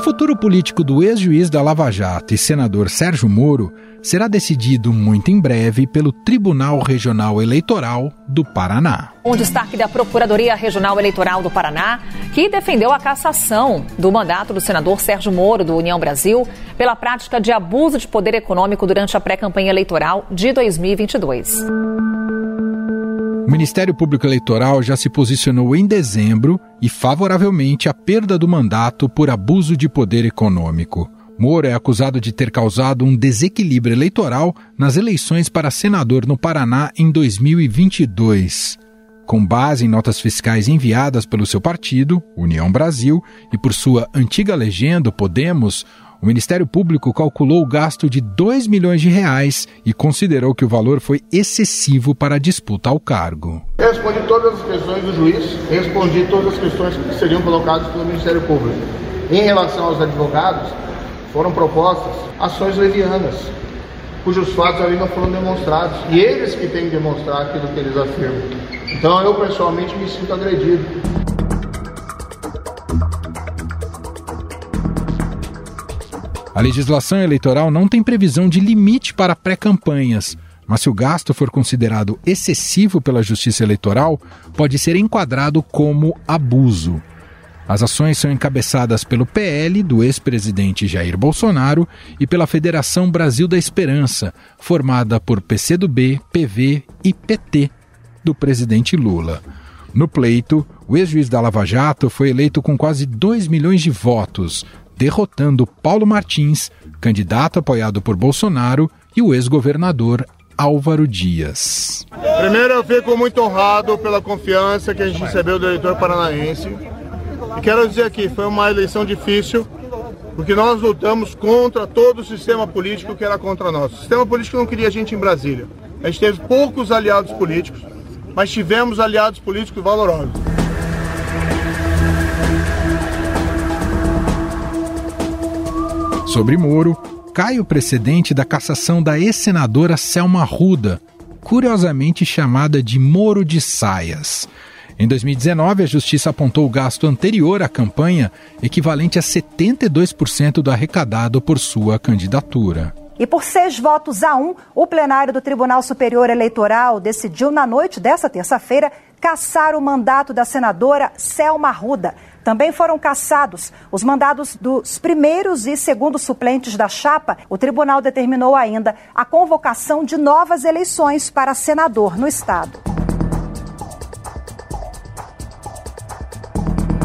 O futuro político do ex-juiz da Lava Jato e senador Sérgio Moro será decidido muito em breve pelo Tribunal Regional Eleitoral do Paraná. Um destaque da Procuradoria Regional Eleitoral do Paraná, que defendeu a cassação do mandato do senador Sérgio Moro, do União Brasil, pela prática de abuso de poder econômico durante a pré-campanha eleitoral de 2022. O Ministério Público Eleitoral já se posicionou em dezembro e favoravelmente à perda do mandato por abuso de poder econômico. Moro é acusado de ter causado um desequilíbrio eleitoral nas eleições para senador no Paraná em 2022. Com base em notas fiscais enviadas pelo seu partido, União Brasil, e por sua antiga legenda, Podemos, o Ministério Público calculou o gasto de R$2 milhões e considerou que o valor foi excessivo para a disputa ao cargo. Respondi todas as questões do juiz, respondi todas as questões que seriam colocadas pelo Ministério Público. Em relação aos advogados, foram propostas ações levianas, cujos fatos ali não foram demonstrados, e eles que têm que demonstrar aquilo que eles afirmam. Então eu pessoalmente me sinto agredido. A legislação eleitoral não tem previsão de limite para pré-campanhas, mas se o gasto for considerado excessivo pela Justiça Eleitoral, pode ser enquadrado como abuso. As ações são encabeçadas pelo PL, do ex-presidente Jair Bolsonaro, e pela Federação Brasil da Esperança, formada por PCdoB, PV e PT, do presidente Lula. No pleito, o ex-juiz da Lava Jato foi eleito com quase 2 milhões de votos, derrotando Paulo Martins, candidato apoiado por Bolsonaro, e o ex-governador Álvaro Dias. Primeiro, eu fico muito honrado pela confiança que a gente recebeu do eleitor paranaense. E quero dizer que foi uma eleição difícil, porque nós lutamos contra todo o sistema político que era contra nós. O sistema político não queria a gente em Brasília. A gente teve poucos aliados políticos, mas tivemos aliados políticos valorosos. Sobre Moro, cai o precedente da cassação da ex-senadora Selma Arruda, curiosamente chamada de Moro de Saias. Em 2019, a Justiça apontou o gasto anterior à campanha, equivalente a 72% do arrecadado por sua candidatura. E por 6 votos a 1, o plenário do Tribunal Superior Eleitoral decidiu, na noite dessa terça-feira, cassar o mandato da senadora Selma Arruda. Também foram cassados os mandados dos primeiros e segundos suplentes da chapa. O tribunal determinou ainda a convocação de novas eleições para senador no estado.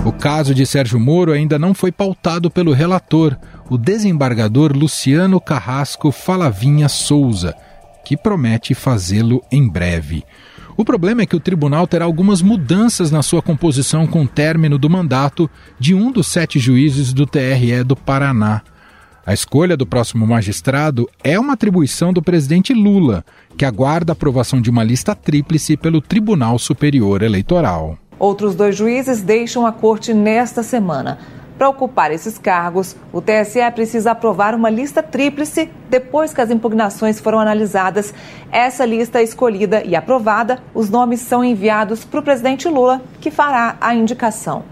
O caso de Sérgio Moro ainda não foi pautado pelo relator, o desembargador Luciano Carrasco Falavinha Souza, que promete fazê-lo em breve. O problema é que o tribunal terá algumas mudanças na sua composição com o término do mandato de um dos 7 juízes do TRE do Paraná. A escolha do próximo magistrado é uma atribuição do presidente Lula, que aguarda a aprovação de uma lista tríplice pelo Tribunal Superior Eleitoral. Outros 2 juízes deixam a corte nesta semana. Para ocupar esses cargos, o TSE precisa aprovar uma lista tríplice depois que as impugnações foram analisadas. Essa lista é escolhida e aprovada, os nomes são enviados para o presidente Lula, que fará a indicação.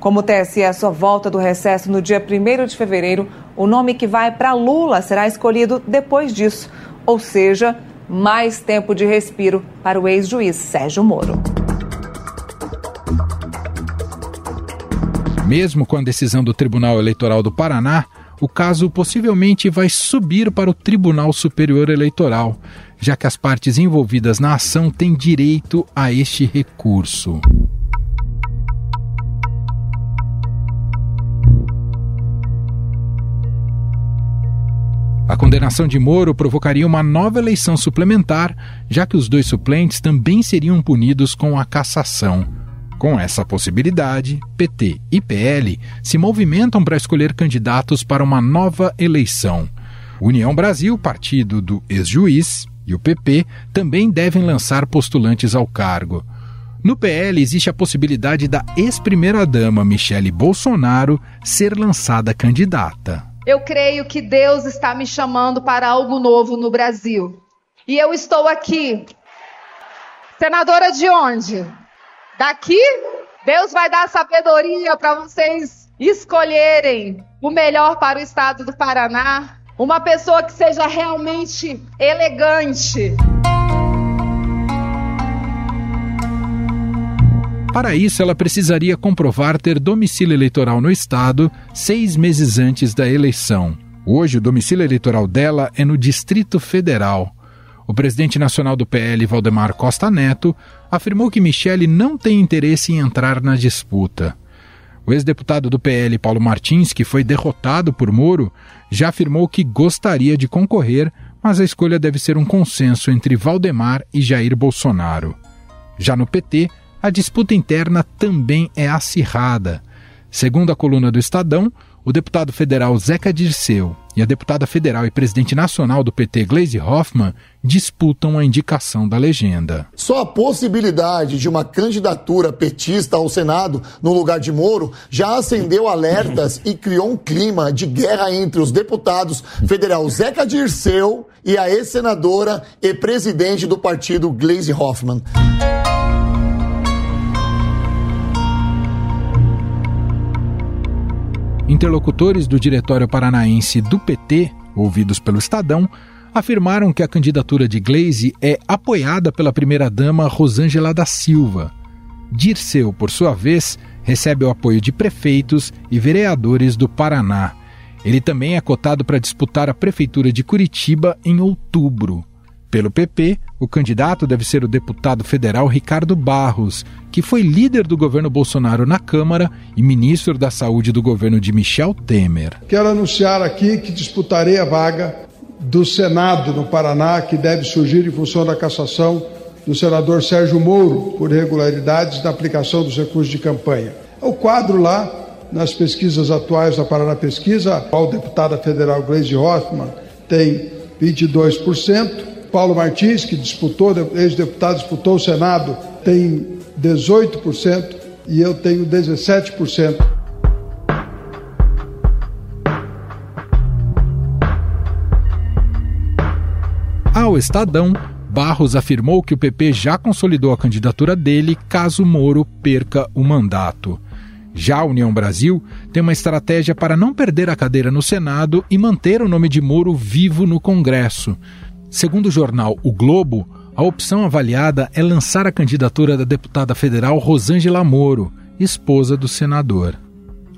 Como o TSE só volta do recesso no dia 1º de fevereiro, o nome que vai para Lula será escolhido depois disso. Ou seja, mais tempo de respiro para o ex-juiz Sérgio Moro. Mesmo com a decisão do Tribunal Eleitoral do Paraná, o caso possivelmente vai subir para o Tribunal Superior Eleitoral, já que as partes envolvidas na ação têm direito a este recurso. A condenação de Moro provocaria uma nova eleição suplementar, já que os 2 suplentes também seriam punidos com a cassação. Com essa possibilidade, PT e PL se movimentam para escolher candidatos para uma nova eleição. União Brasil, partido do ex-juiz, e o PP também devem lançar postulantes ao cargo. No PL existe a possibilidade da ex-primeira-dama Michelle Bolsonaro ser lançada candidata. Eu creio que Deus está me chamando para algo novo no Brasil. E eu estou aqui. Senadora de onde? Daqui, Deus vai dar sabedoria para vocês escolherem o melhor para o estado do Paraná, uma pessoa que seja realmente elegante. Para isso, ela precisaria comprovar ter domicílio eleitoral no estado 6 meses antes da eleição. Hoje, o domicílio eleitoral dela é no Distrito Federal. O presidente nacional do PL, Valdemar Costa Neto, afirmou que Michelle não tem interesse em entrar na disputa. O ex-deputado do PL, Paulo Martins, que foi derrotado por Moro, já afirmou que gostaria de concorrer, mas a escolha deve ser um consenso entre Valdemar e Jair Bolsonaro. Já no PT, a disputa interna também é acirrada. Segundo a coluna do Estadão, o deputado federal Zeca Dirceu e a deputada federal e presidente nacional do PT, Gleisi Hoffmann, disputam a indicação da legenda. Só a possibilidade de uma candidatura petista ao Senado no lugar de Moro já acendeu alertas e criou um clima de guerra entre os deputados federal Zeca Dirceu e a ex-senadora e presidente do partido, Gleisi Hoffmann. Interlocutores do Diretório Paranaense do PT, ouvidos pelo Estadão, afirmaram que a candidatura de Gleisi é apoiada pela primeira-dama Rosângela da Silva. Dirceu, por sua vez, recebe o apoio de prefeitos e vereadores do Paraná. Ele também é cotado para disputar a prefeitura de Curitiba em outubro. Pelo PP, o candidato deve ser o deputado federal Ricardo Barros, que foi líder do governo Bolsonaro na Câmara e ministro da Saúde do governo de Michel Temer. Quero anunciar aqui que disputarei a vaga do Senado no Paraná, que deve surgir em função da cassação do senador Sérgio Moro por irregularidades na aplicação dos recursos de campanha. O quadro lá, nas pesquisas atuais da Paraná Pesquisa, a atual deputada federal Gleisi Hoffmann tem 22%. Paulo Martins, que disputou, ex-deputado, disputou o Senado, tem 18% e eu tenho 17%. Ao Estadão, Barros afirmou que o PP já consolidou a candidatura dele caso Moro perca o mandato. Já a União Brasil tem uma estratégia para não perder a cadeira no Senado e manter o nome de Moro vivo no Congresso. Segundo o jornal O Globo, a opção avaliada é lançar a candidatura da deputada federal Rosângela Moro, esposa do senador.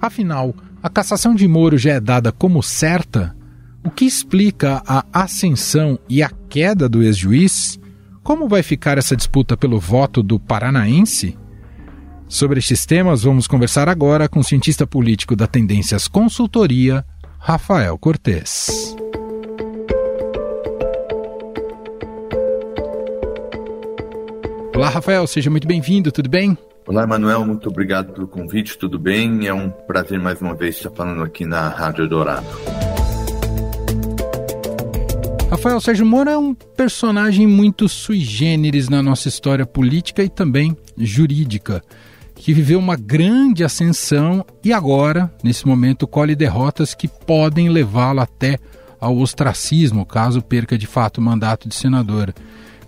Afinal, a cassação de Moro já é dada como certa? O que explica a ascensão e a queda do ex-juiz? Como vai ficar essa disputa pelo voto do paranaense? Sobre estes temas, vamos conversar agora com o cientista político da Tendências Consultoria, Rafael Cortez. Olá, Rafael, seja muito bem-vindo, tudo bem? Olá, Emanuel, muito obrigado pelo convite, tudo bem? É um prazer mais uma vez estar falando aqui na Rádio Eldorado. Rafael, Sérgio Moro é um personagem muito sui generis na nossa história política e também jurídica, que viveu uma grande ascensão e agora, nesse momento, colhe derrotas que podem levá-lo até ao ostracismo, caso perca de fato o mandato de senador.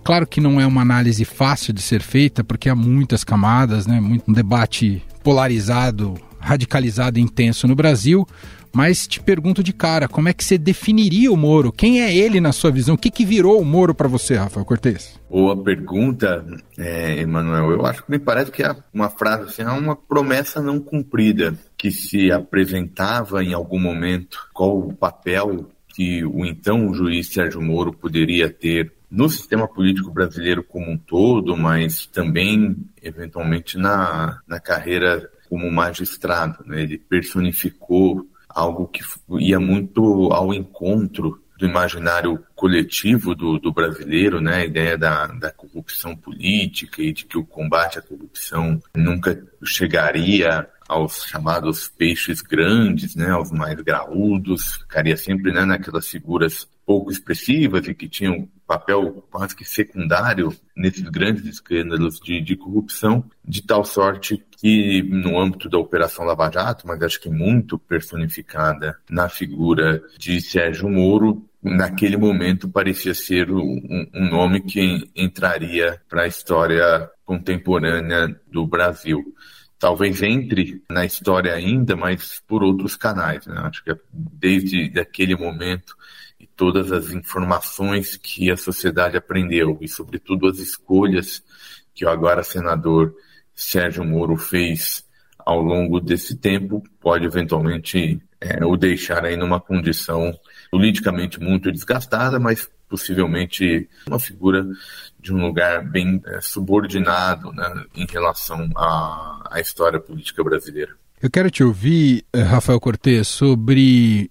Claro que não é uma análise fácil de ser feita, porque há muitas camadas, né? Um debate polarizado, radicalizado e intenso no Brasil, mas te pergunto de cara, como é que você definiria o Moro? Quem é ele na sua visão? O que virou o Moro para você, Rafael Cortez? Boa pergunta, Emanuel. Eu acho que me parece que é uma frase assim, é uma promessa não cumprida, que se apresentava em algum momento qual o papel que o então juiz Sérgio Moro poderia ter no sistema político brasileiro como um todo, mas também, eventualmente, na carreira como magistrado, né? Ele personificou algo que ia muito ao encontro do imaginário coletivo do brasileiro, né? A ideia da corrupção política e de que o combate à corrupção nunca chegaria aos chamados peixes grandes, né? Aos mais graúdos, ficaria sempre, né, naquelas figuras pouco expressivas e que tinham papel quase que secundário nesses grandes escândalos de corrupção, de tal sorte que no âmbito da Operação Lava Jato, mas acho que muito personificada na figura de Sérgio Moro, naquele momento parecia ser um nome que entraria para a história contemporânea do Brasil. talvez entre na história ainda, mas por outros canais, né? Acho que desde aquele momento e todas as informações que a sociedade aprendeu e, sobretudo, as escolhas que o agora senador Sérgio Moro fez ao longo desse tempo, pode eventualmente o deixar aí numa condição politicamente muito desgastada, mas possivelmente uma figura de um lugar bem subordinado, né, em relação à história política brasileira. Eu quero te ouvir, Rafael Cortez,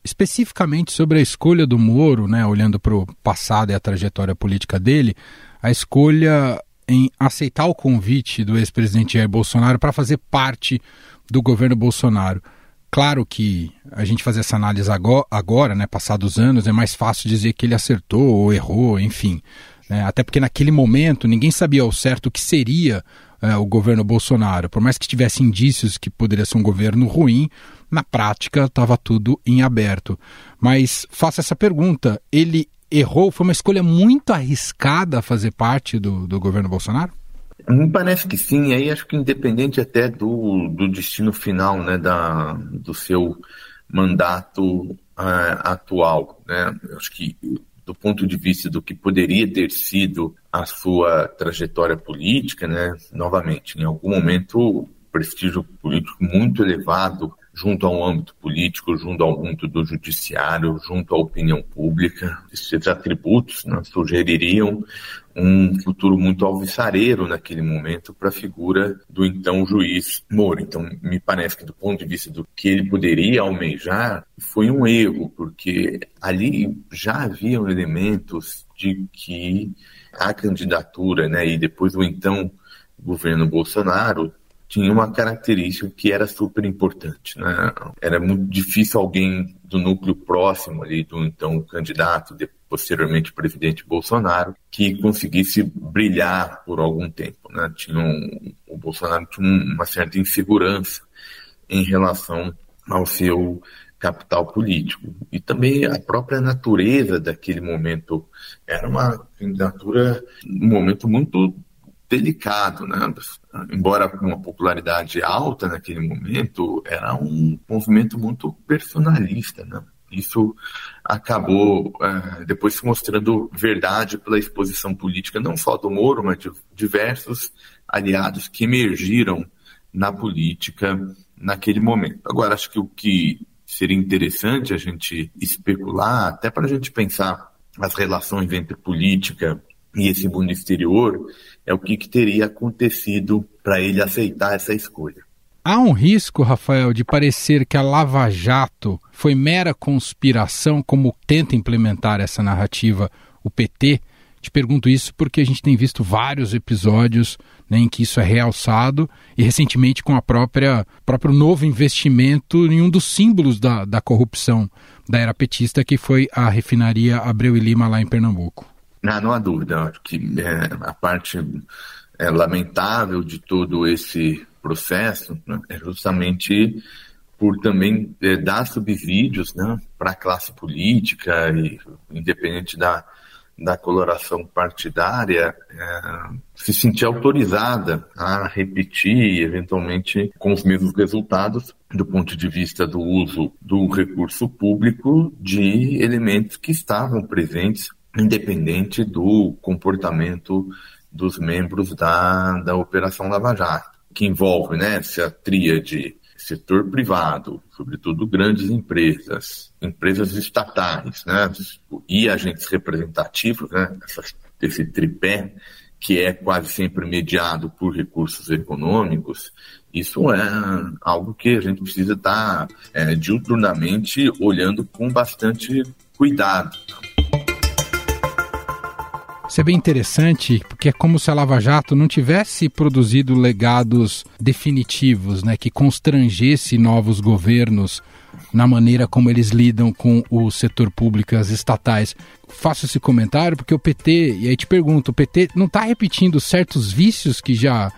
especificamente sobre a escolha do Moro, né, olhando para o passado e a trajetória política dele, a escolha em aceitar o convite do ex-presidente Jair Bolsonaro para fazer parte do governo Bolsonaro. Claro que a gente fazer essa análise agora, né, passados anos, é mais fácil dizer que ele acertou ou errou, enfim. Né, até porque naquele momento ninguém sabia ao certo o que seria o governo Bolsonaro. Por mais que tivesse indícios que poderia ser um governo ruim, na prática estava tudo em aberto. Mas faço essa pergunta, ele errou? Foi uma escolha muito arriscada a fazer parte do governo Bolsonaro? Me parece que sim, e aí acho que independente até do destino final, né, do seu mandato atual, né? Acho que do ponto de vista do que poderia ter sido a sua trajetória política, né, novamente, em algum momento o prestígio político muito elevado junto ao âmbito político, junto ao âmbito do judiciário, junto à opinião pública. Esses atributos, né, sugeririam um futuro muito alvissareiro naquele momento para a figura do então juiz Moro. Então, me parece que do ponto de vista do que ele poderia almejar, foi um erro, porque ali já haviam elementos de que a candidatura, né, e depois o então governo Bolsonaro tinha uma característica que era super importante, né? Era muito difícil alguém do núcleo próximo ali do então candidato, posteriormente presidente Bolsonaro, que conseguisse brilhar por algum tempo, né? O Bolsonaro tinha uma certa insegurança em relação ao seu capital político. E também a própria natureza daquele momento era uma candidatura, um momento muito delicado, né? Embora com uma popularidade alta naquele momento, era um movimento muito personalista, né? Isso acabou depois se mostrando verdade pela exposição política, não só do Moro, mas de diversos aliados que emergiram na política naquele momento. Agora, acho que o que seria interessante a gente especular, até para a gente pensar as relações entre política e esse mundo exterior, é o que teria acontecido para ele aceitar essa escolha. Há um risco, Rafael, de parecer que a Lava Jato foi mera conspiração, como tenta implementar essa narrativa o PT? Te pergunto isso porque a gente tem visto vários episódios, né, em que isso é realçado, e recentemente com próprio novo investimento em um dos símbolos da corrupção da era petista, que foi a refinaria Abreu e Lima lá em Pernambuco. Não há dúvida, acho que a parte lamentável de todo esse processo, né, é justamente por também dar subsídios, né, para a classe política, e, independente da coloração partidária, se sentir autorizada a repetir, eventualmente, com os mesmos resultados, do ponto de vista do uso do recurso público, de elementos que estavam presentes independente do comportamento dos membros da Operação Lava Jato, que envolve, né, essa tríade: setor privado, sobretudo grandes empresas, empresas estatais, né, e agentes representativos, né, esse tripé que é quase sempre mediado por recursos econômicos. Isso é algo que a gente precisa estar diuturnamente olhando com bastante cuidado. Isso é bem interessante, porque é como se a Lava Jato não tivesse produzido legados definitivos, né, que constrangesse novos governos na maneira como eles lidam com o setor público e as estatais. Faço esse comentário porque o PT, e aí te pergunto, o PT não está repetindo certos vícios que já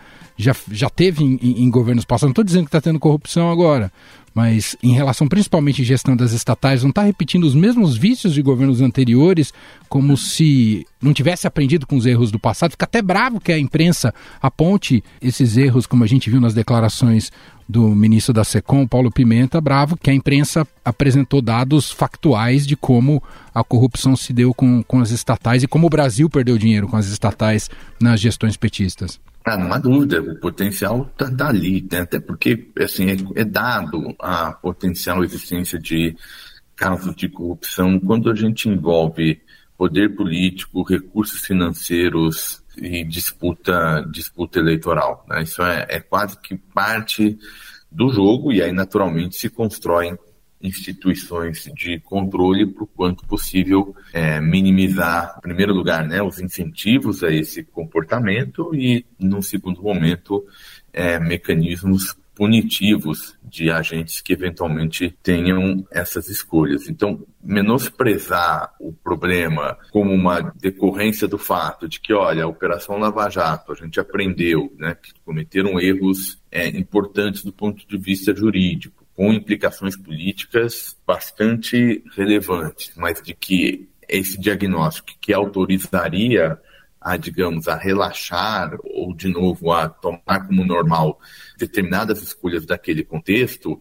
teve em governos passados? Não estou dizendo que está tendo corrupção agora, mas em relação principalmente à gestão das estatais, não está repetindo os mesmos vícios de governos anteriores, como se não tivesse aprendido com os erros do passado. Fica até bravo que a imprensa aponte esses erros, como a gente viu nas declarações do ministro da SECOM, Paulo Pimenta, bravo que a imprensa apresentou dados factuais de como a corrupção se deu com as estatais e como o Brasil perdeu dinheiro com as estatais nas gestões petistas. Ah, não há dúvida, o potencial está ali, né? Até porque assim, é dado a potencial existência de casos de corrupção quando a gente envolve poder político, recursos financeiros e disputa eleitoral, né? Isso é quase que parte do jogo e aí naturalmente se constroem instituições de controle para o quanto possível minimizar, em primeiro lugar, né, os incentivos a esse comportamento e, num segundo momento, mecanismos punitivos de agentes que eventualmente tenham essas escolhas. Então, menosprezar o problema como uma decorrência do fato de que, olha, a Operação Lava Jato, a gente aprendeu, né, que cometeram erros importantes do ponto de vista jurídico, com implicações políticas bastante relevantes, mas de que esse diagnóstico que autorizaria a, digamos, a relaxar ou, de novo, a tomar como normal determinadas escolhas daquele contexto,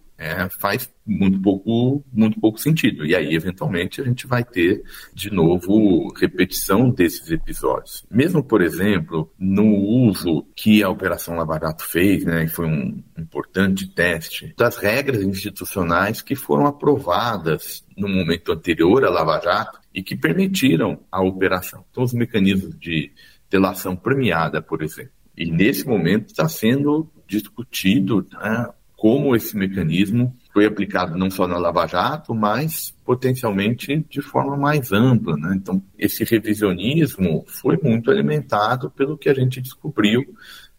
faz muito pouco sentido. E aí, eventualmente, a gente vai ter, de novo, repetição desses episódios. Mesmo, por exemplo, no uso que a Operação Lava Jato fez, né, e foi um importante teste, das regras institucionais que foram aprovadas no momento anterior à Lava Jato e que permitiram a operação. Então, os mecanismos de delação premiada, por exemplo. E, nesse momento, está sendo discutido, né, como esse mecanismo foi aplicado não só na Lava Jato, mas potencialmente de forma mais ampla, né? Então, esse revisionismo foi muito alimentado pelo que a gente descobriu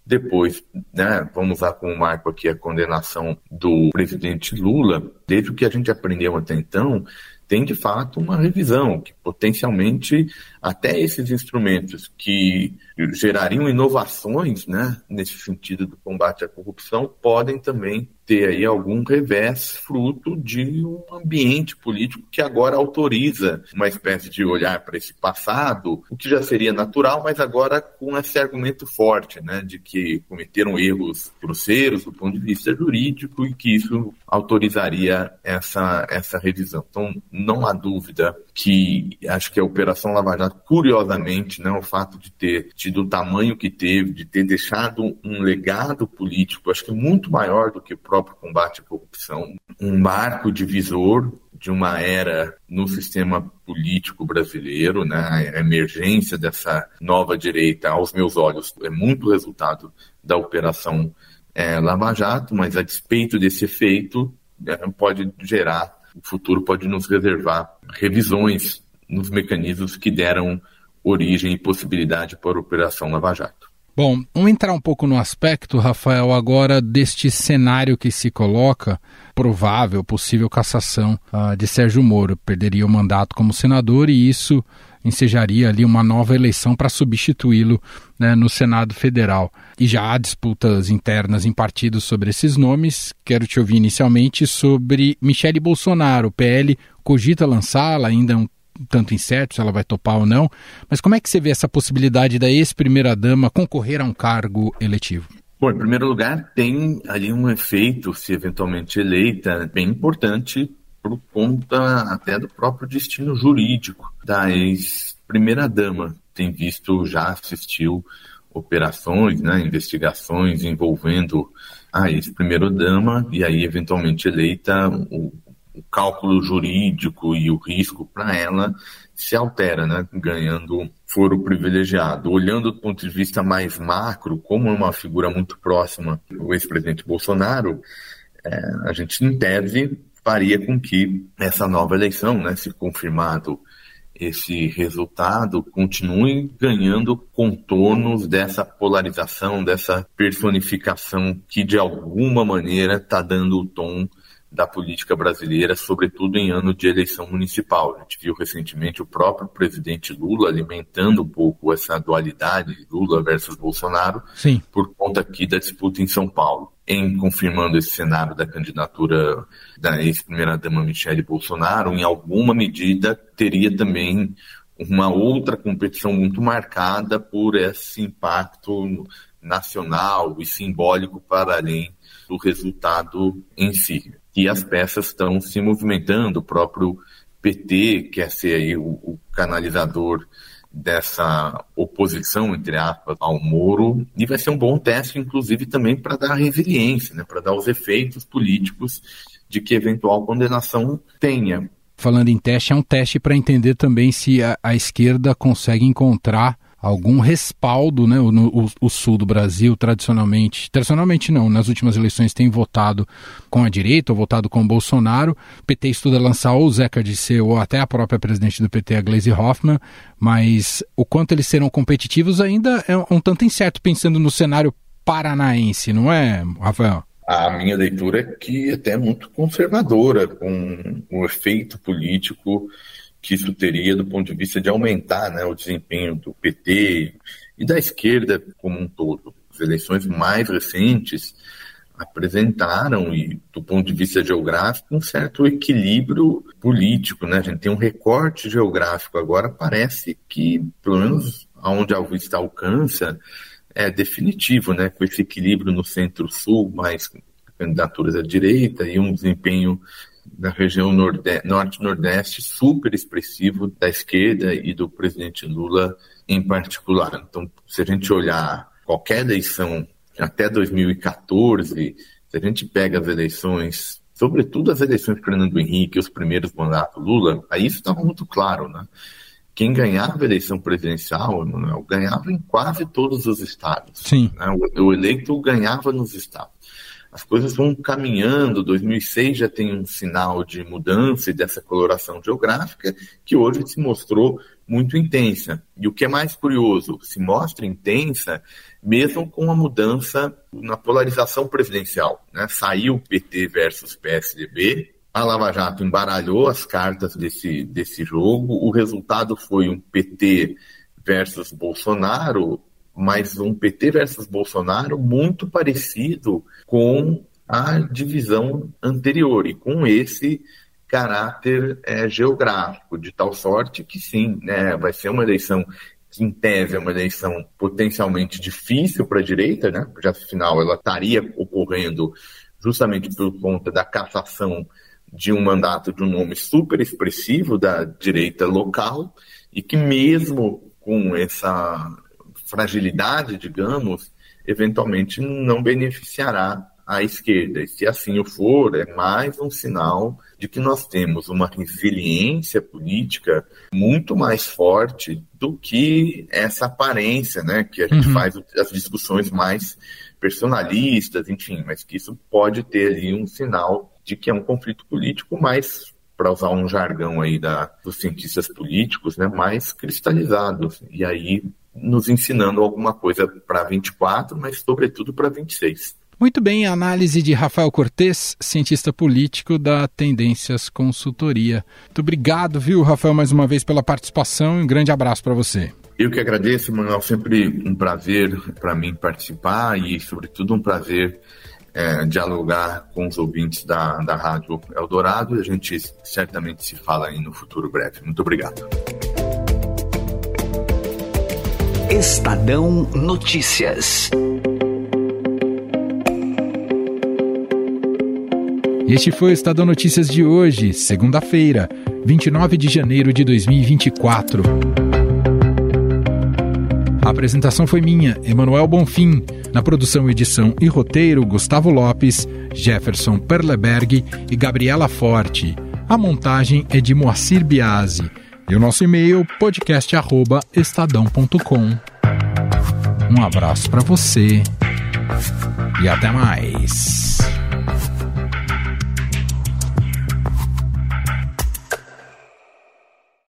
depois, né? Vamos usar como marco aqui a condenação do presidente Lula. Desde o que a gente aprendeu até então, tem de fato uma revisão, que potencialmente até esses instrumentos que gerariam inovações, né, nesse sentido do combate à corrupção, podem também ter aí algum revés fruto de um ambiente político que agora autoriza uma espécie de olhar para esse passado, o que já seria natural, mas agora com esse argumento forte, né, de que cometeram erros grosseiros do ponto de vista jurídico e que isso autorizaria essa revisão. Então, não há dúvida que acho que a Operação Lava Jato, curiosamente, né, o fato de ter tido o tamanho que teve, de ter deixado um legado político, acho que muito maior do que o próprio combate à corrupção, um marco divisor de uma era no sistema político brasileiro, né? A emergência dessa nova direita, aos meus olhos, é muito resultado da Operação Lava Jato, mas a despeito desse efeito, pode gerar, o futuro pode nos reservar revisões nos mecanismos que deram origem e possibilidade para a Operação Lava Jato. Bom, vamos entrar um pouco no aspecto, Rafael, agora deste cenário que se coloca, provável, possível cassação de Sérgio Moro. Perderia o mandato como senador e isso ensejaria ali uma nova eleição para substituí-lo, né, no Senado Federal. E já há disputas internas em partidos sobre esses nomes. Quero te ouvir inicialmente sobre Michelle Bolsonaro. O PL cogita lançá-la, ainda é um tanto incerto se ela vai topar ou não, mas como é que você vê essa possibilidade da ex-primeira-dama concorrer a um cargo eletivo? Bom, em primeiro lugar, tem ali um efeito, se eventualmente eleita, bem importante por conta até do próprio destino jurídico da ex-primeira-dama. Tem visto, já assistiu operações, né, investigações envolvendo a ex-primeira-dama e aí eventualmente eleita, o cálculo jurídico e o risco para ela se altera, né? Ganhando foro privilegiado. Olhando do ponto de vista mais macro, como é uma figura muito próxima do ex-presidente Bolsonaro, a gente, em tese, faria com que essa nova eleição, né, se confirmado esse resultado, continue ganhando contornos dessa polarização, dessa personificação que, de alguma maneira, está dando o tom da política brasileira, sobretudo em ano de eleição municipal. A gente viu recentemente o próprio presidente Lula alimentando um pouco essa dualidade Lula versus Bolsonaro. Sim. Por conta aqui da disputa em São Paulo. em confirmando esse cenário da candidatura da ex-primeira-dama Michelle Bolsonaro, em alguma medida teria também uma outra competição muito marcada por esse impacto nacional e simbólico para além do resultado em si. E as peças estão se movimentando, o próprio PT quer ser aí o canalizador dessa oposição, entre aspas, ao Moro, e vai ser um bom teste, inclusive, também para dar resiliência, né? Para dar os efeitos políticos de que eventual condenação tenha. Falando em teste, é um teste para entender também se a esquerda consegue encontrar algum respaldo, né? O sul do Brasil, tradicionalmente não, nas últimas eleições tem votado com a direita ou votado com o Bolsonaro. O PT estuda lançar ou o Zeca Dirceu ou até a própria presidente do PT, a Gleisi Hoffmann, mas o quanto eles serão competitivos ainda é um tanto incerto, pensando no cenário paranaense, não é, Rafael? A minha leitura é que até é muito conservadora, com o efeito político que isso teria do ponto de vista de aumentar, né, o desempenho do PT e da esquerda como um todo. As eleições mais recentes apresentaram, e do ponto de vista geográfico, um certo equilíbrio político, né? A gente tem um recorte geográfico agora, parece que, pelo menos onde a vista alcança, é definitivo, né? Com esse equilíbrio no centro-sul, mais candidaturas à direita e um desempenho da região norte-nordeste super expressivo da esquerda e do presidente Lula em particular. Então, se a gente olhar qualquer eleição até 2014, se a gente pega as eleições, sobretudo as eleições de Fernando Henrique, os primeiros mandatos Lula, aí isso estava muito claro, né? Quem ganhava a eleição presidencial, Manuel, ganhava em quase todos os estados. Sim. Né? O eleito ganhava nos estados. As coisas vão caminhando, 2006 já tem um sinal de mudança e dessa coloração geográfica que hoje se mostrou muito intensa. E o que é mais curioso, se mostra intensa mesmo com a mudança na polarização presidencial, né? Saiu o PT versus PSDB, a Lava Jato embaralhou as cartas desse jogo, o resultado foi um PT versus Bolsonaro, mas um PT versus Bolsonaro muito parecido com a divisão anterior e com esse caráter geográfico, de tal sorte que sim, né, vai ser uma eleição que em tese é uma eleição potencialmente difícil para a direita, né, já afinal ela estaria ocorrendo justamente por conta da cassação de um mandato de um nome super expressivo da direita local e que mesmo com essa fragilidade, digamos, eventualmente não beneficiará a esquerda. E se assim o for, é mais um sinal de que nós temos uma resiliência política muito mais forte do que essa aparência, né, que a gente faz as discussões mais personalistas, enfim, mas que isso pode ter ali um sinal de que é um conflito político mais, para usar um jargão aí dos cientistas políticos, né, mais cristalizados. E aí nos ensinando alguma coisa para 24, mas sobretudo para 26. Muito bem, a análise de Rafael Cortez, cientista político da Tendências Consultoria. Muito obrigado, viu, Rafael, mais uma vez pela participação e um grande abraço para você. Eu que agradeço, Manuel, sempre um prazer para mim participar e, sobretudo, um prazer dialogar com os ouvintes da Rádio Eldorado. A gente certamente se fala aí no futuro breve. Muito obrigado. Estadão Notícias. Este foi o Estadão Notícias de hoje, segunda-feira, 29 de janeiro de 2024. A apresentação foi minha, Emanuel Bonfim. Na produção, edição e roteiro, Gustavo Lopes, Jefferson Perleberg e Gabriela Forte. A montagem é de Moacir Biasi. E o nosso e-mail, podcast@estadão.com. Um abraço para você e até mais.